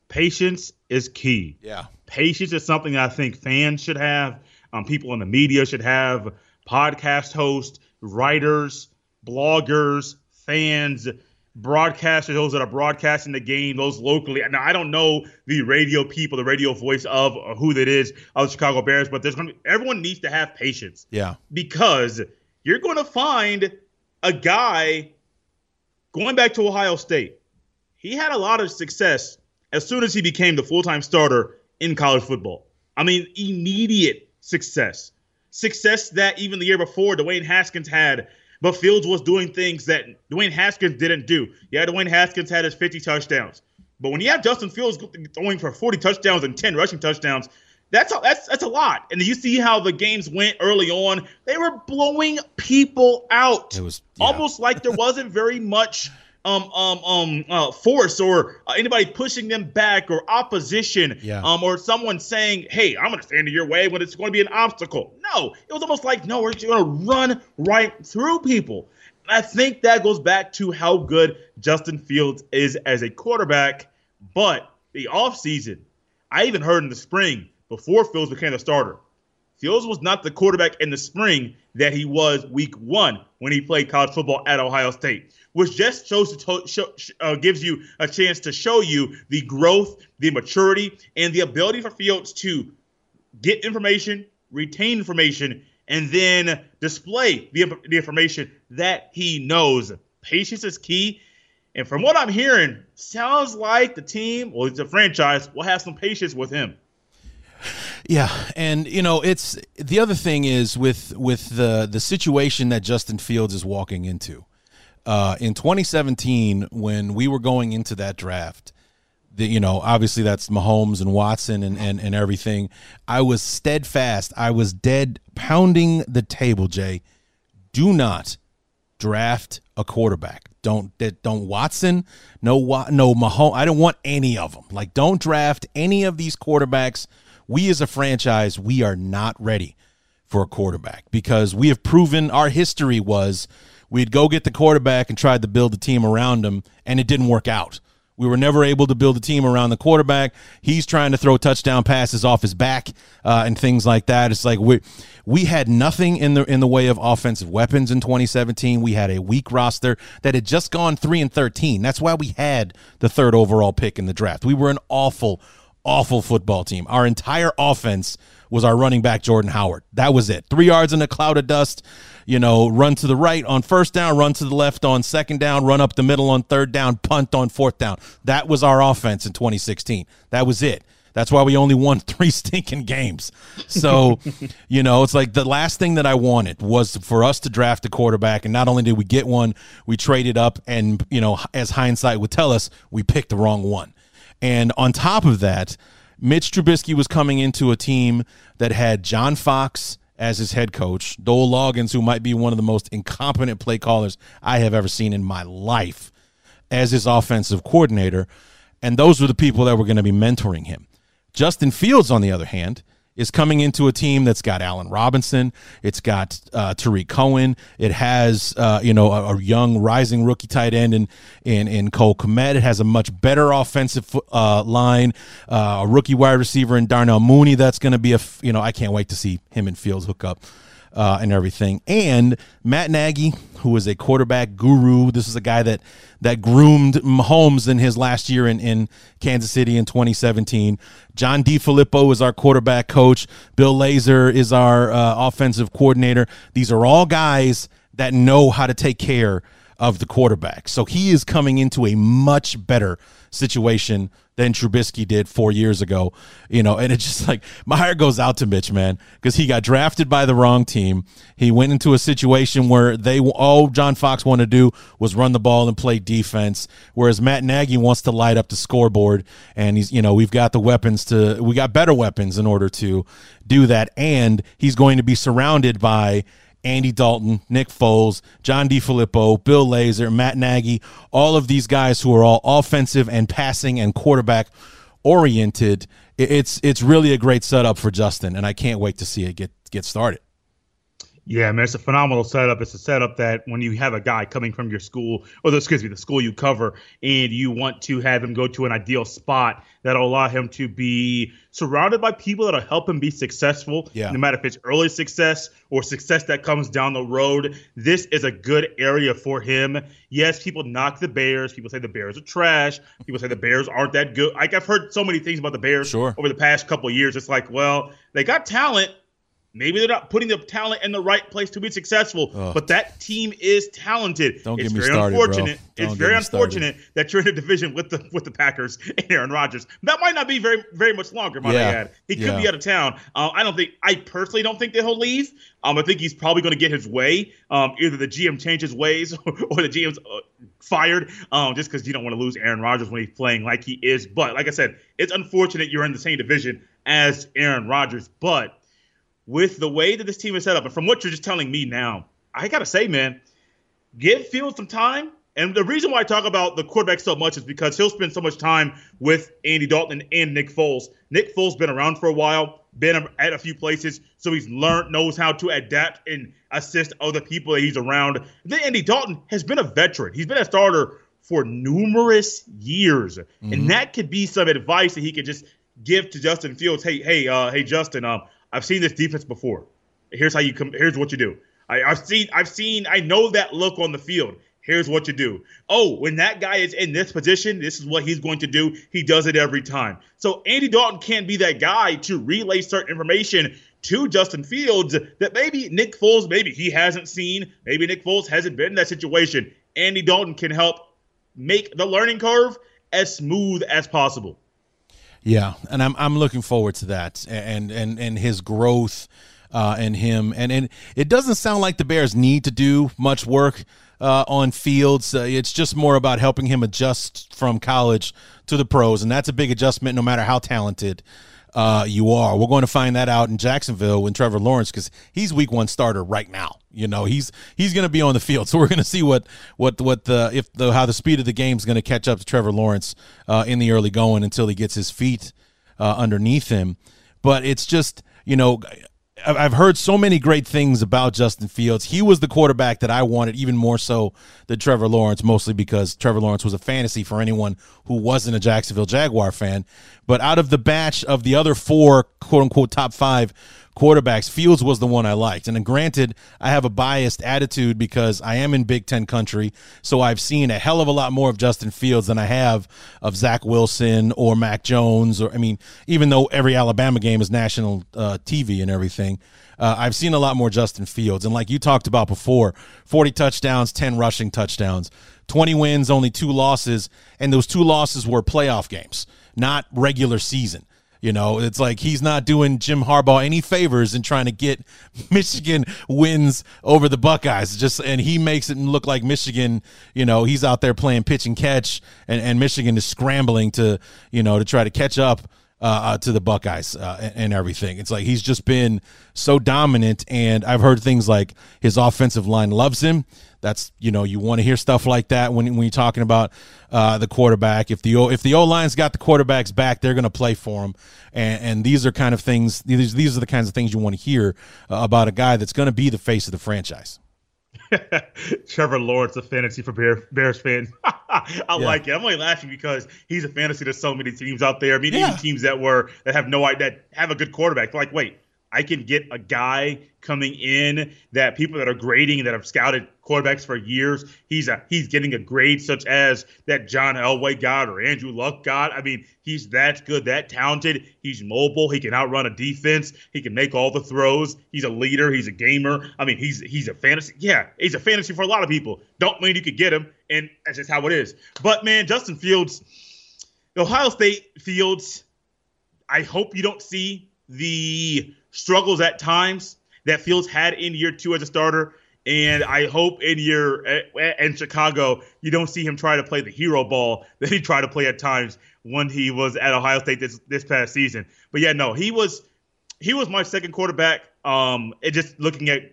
Patience is key. Yeah. Patience is something I think fans should have. People in the media should have. Podcast hosts, writers, bloggers, fans, broadcasters, those that are broadcasting the game, those locally. Now, I don't know the radio people, the radio voice of who that is of the Chicago Bears, but everyone needs to have patience. Yeah, because you're going to find a guy going back to Ohio State. He had a lot of success as soon as he became the full-time starter in college football. I mean, immediate success. Success that even the year before Dwayne Haskins had. But Fields was doing things that Dwayne Haskins didn't do. Yeah, Dwayne Haskins had his 50 touchdowns. But when you have Justin Fields throwing for 40 touchdowns and 10 rushing touchdowns, that's a lot. And you see how the games went early on. They were blowing people out. It was almost like there wasn't very much force or anybody pushing them back or opposition or someone saying, hey, I'm going to stand in your way when it's going to be an obstacle. No, it was almost like, no, we're just going to run right through people. And I think that goes back to how good Justin Fields is as a quarterback. But the offseason, I even heard in the spring before Fields became the starter, Fields was not the quarterback in the spring that he was week 1 when he played college football at Ohio State, which just shows gives you a chance to show you the growth, the maturity, and the ability for Fields to get information, retain information, and then display the information that he knows. Patience is key. And from what I'm hearing, sounds like the team, well, it's a franchise, will have some patience with him. Yeah, and you know, it's the other thing is with the situation that Justin Fields is walking into. In 2017, when we were going into that draft, you know, obviously that's Mahomes and Watson and everything. I was steadfast. I was dead pounding the table, Jay. Do not draft a quarterback. Don't Watson, no Mahomes. I don't want any of them. Like, don't draft any of these quarterbacks. We as a franchise, we are not ready for a quarterback because we have proven our history was we'd go get the quarterback and tried to build a team around him, and it didn't work out. We were never able to build a team around the quarterback. He's trying to throw touchdown passes off his back and things like that. It's like we had nothing in the way of offensive weapons in 2017. We had a weak roster that had just gone 3-13. That's why we had the third overall pick in the draft. We were an awful football team. Our entire offense was our running back, Jordan Howard. That was it. 3 yards in a cloud of dust, run to the right on first down, run to the left on second down, run up the middle on third down, punt on fourth down. That was our offense in 2016. That was it. That's why we only won 3 stinking games. So, it's like the last thing that I wanted was for us to draft a quarterback, and not only did we get one, we traded up and, as hindsight would tell us, we picked the wrong one. And on top of that, Mitch Trubisky was coming into a team that had John Fox as his head coach, Dole Loggins, who might be one of the most incompetent play callers I have ever seen in my life, as his offensive coordinator, and those were the people that were going to be mentoring him. Justin Fields, on the other hand, is coming into a team that's got Allen Robinson, it's got Tariq Cohen, it has a young rising rookie tight end in Cole Kmet, it has a much better offensive line, a rookie wide receiver in Darnell Mooney. That's going to be I can't wait to see him and Fields hook up and everything. And Matt Nagy, who is a quarterback guru, this is a guy that groomed Mahomes in his last year in Kansas City in 2017. John DeFilippo is our quarterback coach. Bill Lazor is our offensive coordinator. These are all guys that know how to take care of the quarterback. So he is coming into a much better situation than Trubisky did 4 years ago, and it's just like my heart goes out to Mitch, man, because he got drafted by the wrong team. He went into a situation where all John Fox wanted to do was run the ball and play defense, whereas Matt Nagy wants to light up the scoreboard, and he's, we've got the weapons we got better weapons in order to do that, and he's going to be surrounded by Andy Dalton, Nick Foles, John DeFilippo, Bill Lazor, Matt Nagy, all of these guys who are all offensive and passing and quarterback oriented. It's really a great setup for Justin, and I can't wait to see it get started. Yeah, man, it's a phenomenal setup. It's a setup that when you have a guy coming from your school, the school you cover, and you want to have him go to an ideal spot that'll allow him to be surrounded by people that'll help him be successful, no matter if it's early success or success that comes down the road. This is a good area for him. Yes, people knock the Bears. People say the Bears are trash. People say the Bears aren't that good. Like, I've heard so many things about the Bears over the past couple of years. It's like, well, they got talent. Maybe they're not putting the talent in the right place to be successful, but that team is talented. It's very unfortunate that you're in a division with the Packers and Aaron Rodgers. That might not be very, very much longer, might I add. He could be out of town. I personally don't think that he'll leave. I think he's probably going to get his way. Either the GM changes ways or the GM's fired, just because you don't want to lose Aaron Rodgers when he's playing like he is. But like I said, it's unfortunate you're in the same division as Aaron Rodgers, but with the way that this team is set up, and from what you're just telling me now, I got to say, man, give Fields some time. And the reason why I talk about the quarterback so much is because he'll spend so much time with Andy Dalton and Nick Foles. Nick Foles been around for a while, been at a few places, so he's learned, knows how to adapt and assist other people that he's around. And then Andy Dalton has been a veteran. He's been a starter for numerous years. Mm-hmm. And that could be some advice that he could just give to Justin Fields. Hey, Justin, I've seen this defense before. Here's what you do. I know that look on the field. Here's what you do. Oh, when that guy is in this position, this is what he's going to do. He does it every time. So Andy Dalton can't be that guy to relay certain information to Justin Fields that maybe Nick Foles, maybe he hasn't seen. Maybe Nick Foles hasn't been in that situation. Andy Dalton can help make the learning curve as smooth as possible. Yeah, and I'm looking forward to that and his growth and him. And it doesn't sound like the Bears need to do much work on Fields. It's just more about helping him adjust from college to the pros, and that's a big adjustment no matter how talented you are. We're going to find that out in Jacksonville when Trevor Lawrence, because he's week one starter right now. You know, he's going to be on the field. So we're going to see how the speed of the game is going to catch up to Trevor Lawrence in the early going until he gets his feet underneath him. But it's just, you know, I've heard so many great things about Justin Fields. He was the quarterback that I wanted, even more so than Trevor Lawrence, mostly because Trevor Lawrence was a fantasy for anyone who wasn't a Jacksonville Jaguar fan. But out of the batch of the other four, quote-unquote, top five quarterbacks, Fields was the one I liked. And granted, I have a biased attitude because I am in Big Ten country, so I've seen a hell of a lot more of Justin Fields than I have of Zach Wilson or Mac Jones. Or, I mean, even though every Alabama game is national TV and everything, I've seen a lot more Justin Fields. And like you talked about before, 40 touchdowns, 10 rushing touchdowns, 20 wins, only 2 losses. And those 2 losses were playoff games, not regular season. You know, it's like he's not doing Jim Harbaugh any favors in trying to get Michigan wins over the Buckeyes. And he makes it look like Michigan, you know, he's out there playing pitch and catch, and Michigan is scrambling to, you know, to try to catch up to the Buckeyes and everything. It's like he's just been so dominant, and I've heard things like his offensive line loves him. That's, you know, you want to hear stuff like that when you're talking about the quarterback. If the O-line's got the quarterback's back, they're going to play for him. And these are kind of things. These are the kinds of things you want to hear about a guy that's going to be the face of the franchise. Trevor Lawrence, a fantasy for Bears fan. Like it. I'm only laughing because he's a fantasy to so many teams out there. I mean, even teams that have no idea, that have a good quarterback. They're like, wait, I can get a guy coming in that people that are grading, that have scouted quarterbacks for years, he's getting a grade such as that John Elway got or Andrew Luck got. I mean, he's that good, that talented. He's mobile. He can outrun a defense. He can make all the throws. He's a leader. He's a gamer. I mean, he's a fantasy. Yeah, he's a fantasy for a lot of people. Don't mean you could get him, and that's just how it is. But, man, Justin Fields, Ohio State Fields, I hope you don't see the struggles at times that Fields had in year two as a starter, and I hope in Chicago you don't see him try to play the hero ball that he tried to play at times when he was at Ohio State this past season. But yeah, no, he was my second quarterback. Just looking at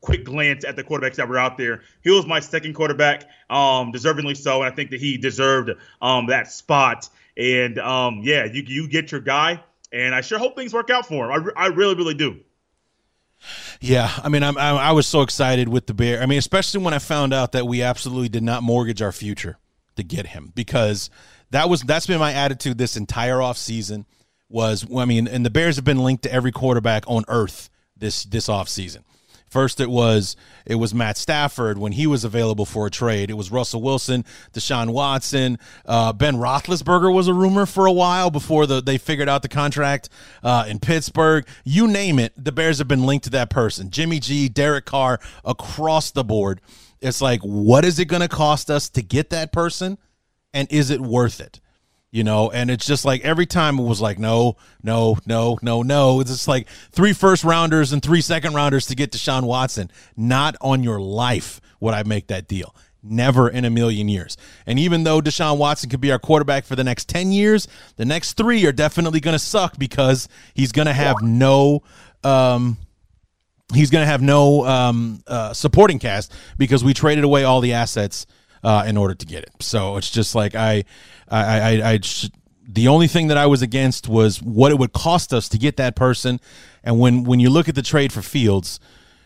quick glance at the quarterbacks that were out there, he was my second quarterback, deservingly so, and I think that he deserved that spot. And you get your guy, and I sure hope things work out for him. I really, really do. Yeah, I mean, I was so excited with the Bear. I mean, especially when I found out that we absolutely did not mortgage our future to get him, because that's been my attitude this entire offseason was, I mean, and the Bears have been linked to every quarterback on earth this offseason. First, it was Matt Stafford when he was available for a trade. It was Russell Wilson, Deshaun Watson. Ben Roethlisberger was a rumor for a while before they figured out the contract in Pittsburgh. You name it, the Bears have been linked to that person. Jimmy G, Derek Carr, across the board. It's like, what is it going to cost us to get that person, and is it worth it? You know, and it's just like every time it was like, no. It's just like 3 first-rounders and 3 second-rounders to get Deshaun Watson. Not on your life would I make that deal. Never in a million years. And even though Deshaun Watson could be our quarterback for the next 10 years, the next 3 are definitely going to suck because he's going to have no supporting cast because we traded away all the assets in order to get it. So it's just like the only thing that I was against was what it would cost us to get that person. And when you look at the trade for Fields,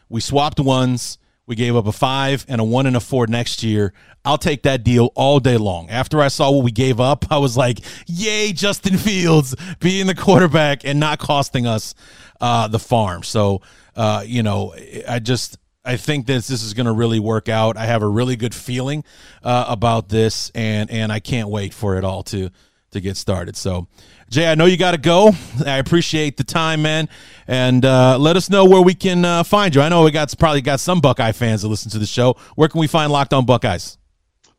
we swapped ones, we gave up a 5 and a 1 and a 4 next year. I'll take that deal all day long. After I saw what we gave up, I was like, yay, Justin Fields being the quarterback and not costing us the farm. So, you know, I think this is going to really work out. I have a really good feeling about this, and I can't wait for it all to get started. So, Jay, I know you got to go. I appreciate the time, man, and let us know where we can find you. I know we probably got some Buckeye fans that listen to the show. Where can we find Locked On Buckeyes?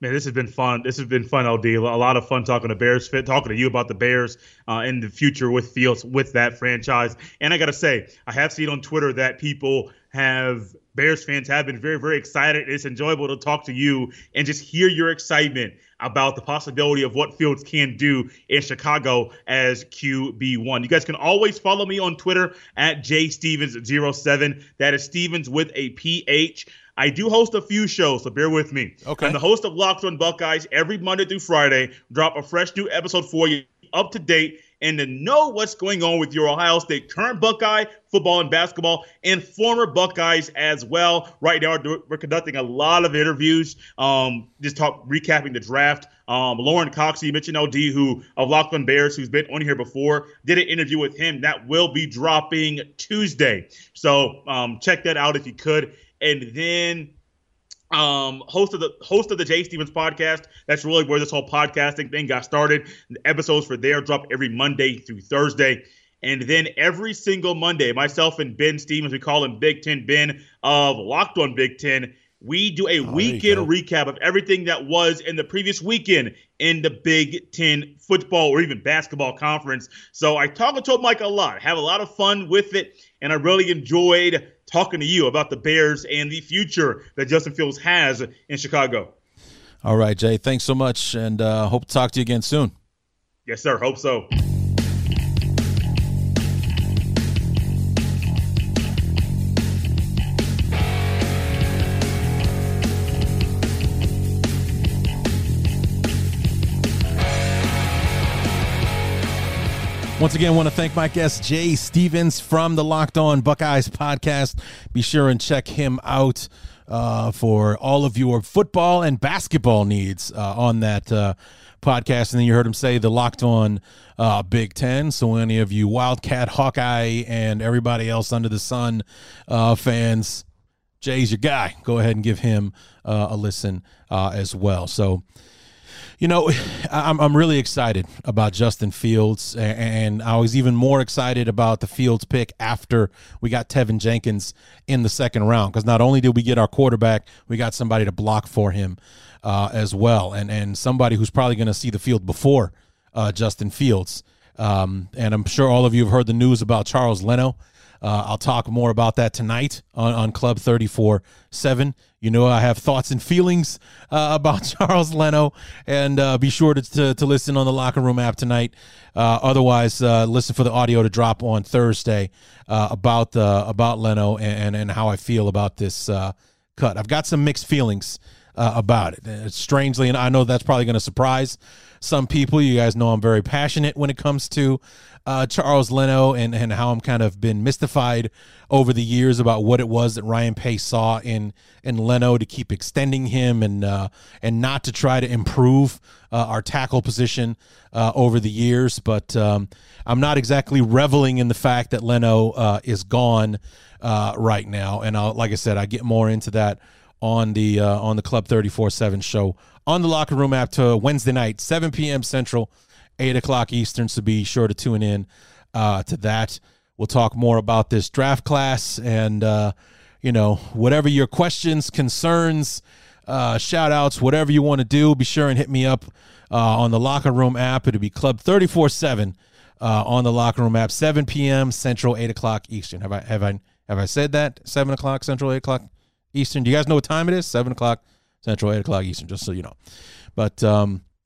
Man, this has been fun. This has been fun, LD. A lot of fun talking to Bears Fit, talking to you about the Bears in the future with Fields, with that franchise. And I got to say, I have seen on Twitter that people have, Bears fans have been very, very excited. It's enjoyable to talk to you and just hear your excitement about the possibility of what Fields can do in Chicago as QB1. You guys can always follow me on Twitter at jstevens07. That is Stevens with a PH. I do host a few shows, so bear with me. Okay. I'm the host of Locked On Buckeyes every Monday through Friday. Drop a fresh new episode for you, up to date, and to know what's going on with your Ohio State current Buckeye football and basketball and former Buckeyes as well. Right now, we're conducting a lot of interviews, recapping the draft. Lauren Cox, you mentioned LD, who of Locked On Bears, who's been on here before, did an interview with him. That will be dropping Tuesday. So check that out if you could. And then host of the Jay Stephens podcast. That's really where this whole podcasting thing got started. The episodes for there drop every Monday through Thursday. And then every single Monday, myself and Ben Stevens, we call him Big Ten Ben of Locked On Big Ten, we do a weekend recap of everything that was in the previous weekend in the Big Ten football or even basketball conference. So I talk to Mike a lot, have a lot of fun with it, and I really enjoyed talking to you about the Bears and the future that Justin Fields has in Chicago. All right, Jay, thanks so much, and hope to talk to you again soon. Yes, sir. Hope so. Once again, I want to thank my guest, Jay Stephens from the Locked On Buckeyes podcast. Be sure and check him out for all of your football and basketball needs on that podcast. And then you heard him say the Locked On Big Ten. So any of you Wildcat, Hawkeye, and everybody else under the sun fans, Jay's your guy. Go ahead and give him a listen as well. So, you know, I'm really excited about Justin Fields, and I was even more excited about the Fields pick after we got Teven Jenkins in the second round, because not only did we get our quarterback, we got somebody to block for him as well, and somebody who's probably going to see the field before Justin Fields. And I'm sure all of you have heard the news about Charles Leno. I'll talk more about that tonight on Club 347. You know, I have thoughts and feelings about Charles Leno, and be sure to listen on the Locker Room app tonight. Otherwise, listen for the audio to drop on Thursday about Leno and how I feel about this cut. I've got some mixed feelings about it. Strangely, and I know that's probably going to surprise some people. You guys know I'm very passionate when it comes to Charles Leno and how I'm kind of been mystified over the years about what it was that Ryan Pace saw in Leno to keep extending him and not to try to improve our tackle position over the years. But I'm not exactly reveling in the fact that Leno is gone right now. And like I said, I get more into that on the Club 347 show on the Locker Room app to Wednesday night, 7 p.m. Central, 8 o'clock Eastern, so be sure to tune in to that. We'll talk more about this draft class and, you know, whatever your questions, concerns, shout-outs, whatever you want to do, be sure and hit me up on the Locker Room app. It'll be Club 347 on the Locker Room app, 7 p.m. Central, 8 o'clock Eastern. Have I said that? 7 o'clock Central, 8 o'clock Eastern. Do you guys know what time it is? 7 o'clock Central, 8 o'clock Eastern, just so you know. But,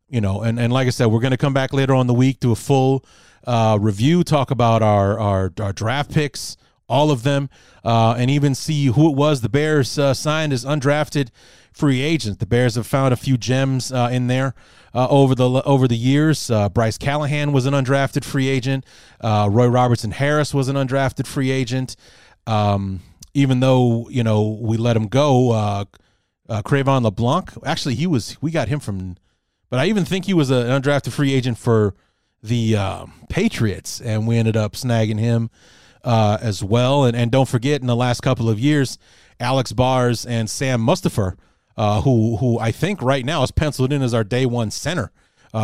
you know, and like I said, we're going to come back later on the week, do a full review, talk about our draft picks, all of them, and even see who it was the Bears signed as undrafted free agents. The Bears have found a few gems in there over the years. Bryce Callahan was an undrafted free agent. Roy Robertson Harris was an undrafted free agent. Even though, you know, we let him go, Cravon LeBlanc, actually, we got him but I even think he was an undrafted free agent for the Patriots, and we ended up snagging him as well. And don't forget, in the last couple of years, Alex Bars and Sam Mustipher, who I think right now is penciled in as our day one center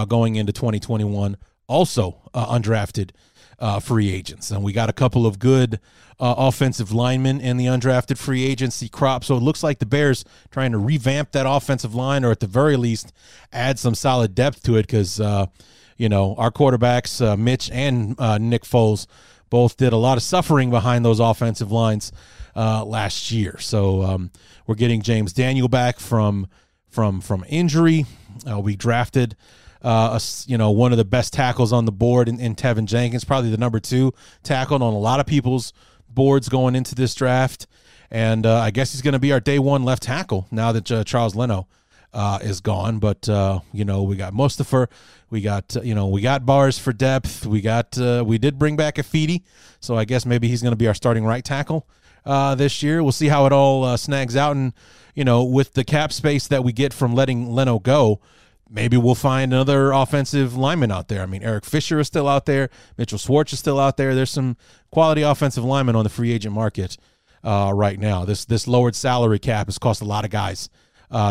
going into 2021, also undrafted free agents. And we got a couple of good offensive linemen in the undrafted free agency crop. So it looks like the Bears trying to revamp that offensive line, or at the very least add some solid depth to it, because, you know, our quarterbacks, Mitch and Nick Foles, both did a lot of suffering behind those offensive lines last year. So we're getting James Daniel back from injury. We drafted, one of the best tackles on the board in Teven Jenkins, probably the number 2 tackle on a lot of people's boards going into this draft. And I guess he's going to be our day one left tackle now that Charles Leno is gone. But, we got Mustapher. We got, we got bars for depth. We got, we did bring back Afidi. So I guess maybe he's going to be our starting right tackle this year. We'll see how it all snags out. And, with the cap space that we get from letting Leno go, maybe we'll find another offensive lineman out there. I mean, Eric Fisher is still out there. Mitchell Schwartz is still out there. There's some quality offensive linemen on the free agent market right now. This lowered salary cap has cost a lot of guys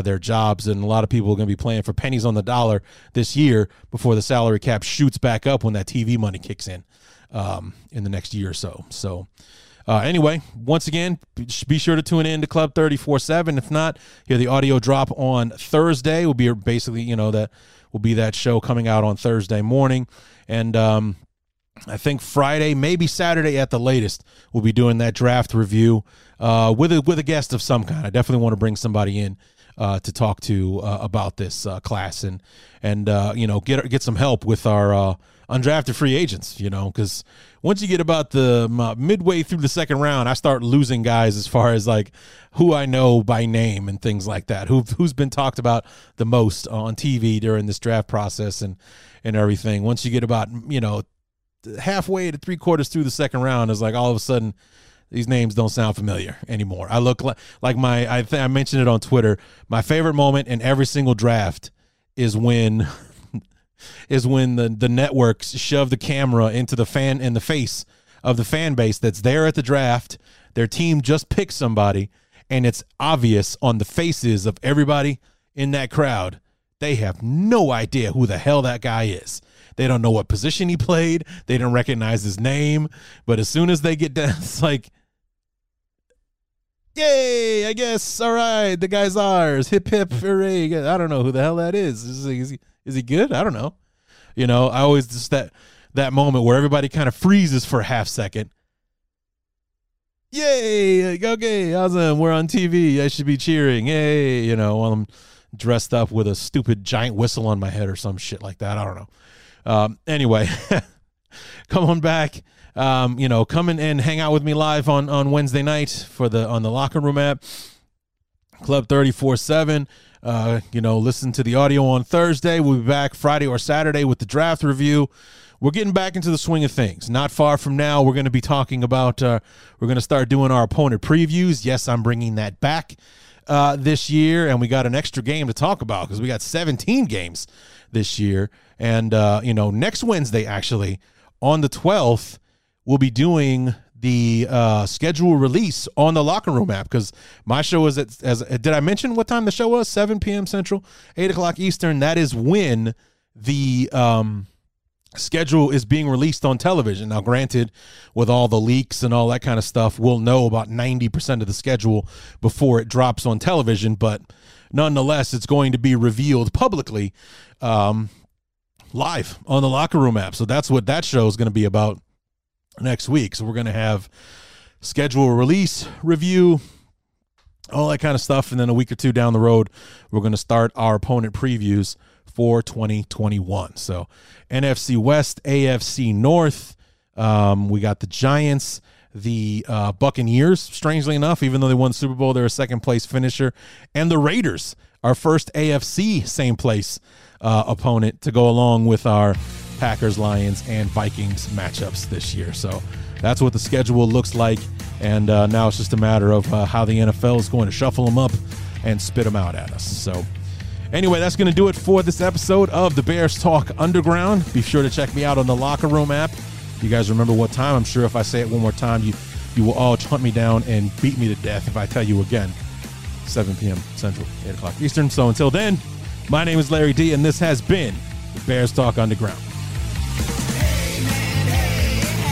their jobs, and a lot of people are going to be playing for pennies on the dollar this year before the salary cap shoots back up when that TV money kicks in the next year or so. So anyway, once again, be sure to tune in to Club 347. If not, hear the audio drop on Thursday. Will be basically, that will be that show coming out on Thursday morning. And I think Friday, maybe Saturday at the latest, we'll be doing that draft review with a guest of some kind. I definitely want to bring somebody in to talk to about this class and get some help with our undrafted free agents, because once you get about the midway through the second round, I start losing guys as far as like who I know by name and things like that, who's been talked about the most on TV during this draft process and everything. Once you get about, halfway to three-quarters through the second round, is like all of a sudden these names don't sound familiar anymore. I look like I mentioned it on Twitter. My favorite moment in every single draft is when the networks shove the camera into the fan in the face of the fan base that's there at the draft. Their team just picked somebody, and it's obvious on the faces of everybody in that crowd. They have no idea who the hell that guy is. They don't know what position he played. They didn't recognize his name. But as soon as they get down, it's like, yay, I guess. All right, the guy's ours. Hip, hip, hooray. I don't know who the hell that is. Is he good? I don't know. I always just that moment where everybody kind of freezes for a half second. Yay, okay, awesome. We're on TV. I should be cheering. Yay, while I'm dressed up with a stupid giant whistle on my head or some shit like that. I don't know. Anyway, come on back. Come in and hang out with me live on Wednesday night on the Locker Room app, Club 347. Listen to the audio on Thursday. We'll be back Friday or Saturday with the draft review. We're getting back into the swing of things. Not far from now, we're going to be talking about, we're going to start doing our opponent previews. Yes, I'm bringing that back this year, and we got an extra game to talk about because we got 17 games this year. And, next Wednesday, actually, on the 12th, we'll be doing the schedule release on the Locker Room app because my show is did I mention what time the show was? 7 p.m. Central, 8 o'clock Eastern. That is when the schedule is being released on television. Now, granted, with all the leaks and all that kind of stuff, we'll know about 90% of the schedule before it drops on television. But nonetheless, it's going to be revealed publicly live on the Locker Room app. So that's what that show is going to be about next week. So we're going to have schedule release, review, all that kind of stuff. And then a week or two down the road, we're going to start our opponent previews for 2021. So NFC West, AFC North. We got the Giants, the Buccaneers, strangely enough, even though they won the Super Bowl, they're a second place finisher, and the Raiders, our first AFC same place opponent to go along with our Packers, Lions, and Vikings matchups this year. So that's what the schedule looks like. And now it's just a matter of how the NFL is going to shuffle them up and spit them out at us. So anyway, that's going to do it for this episode of the Bears Talk Underground. Be sure to check me out on the Locker Room app. You guys remember what time? I'm sure if I say it one more time, you will all hunt me down and beat me to death if I tell you again. 7 p.m. Central, 8 o'clock Eastern. So until then, my name is Larry D, and this has been the Bears Talk Underground. Hey, man, hey, hey.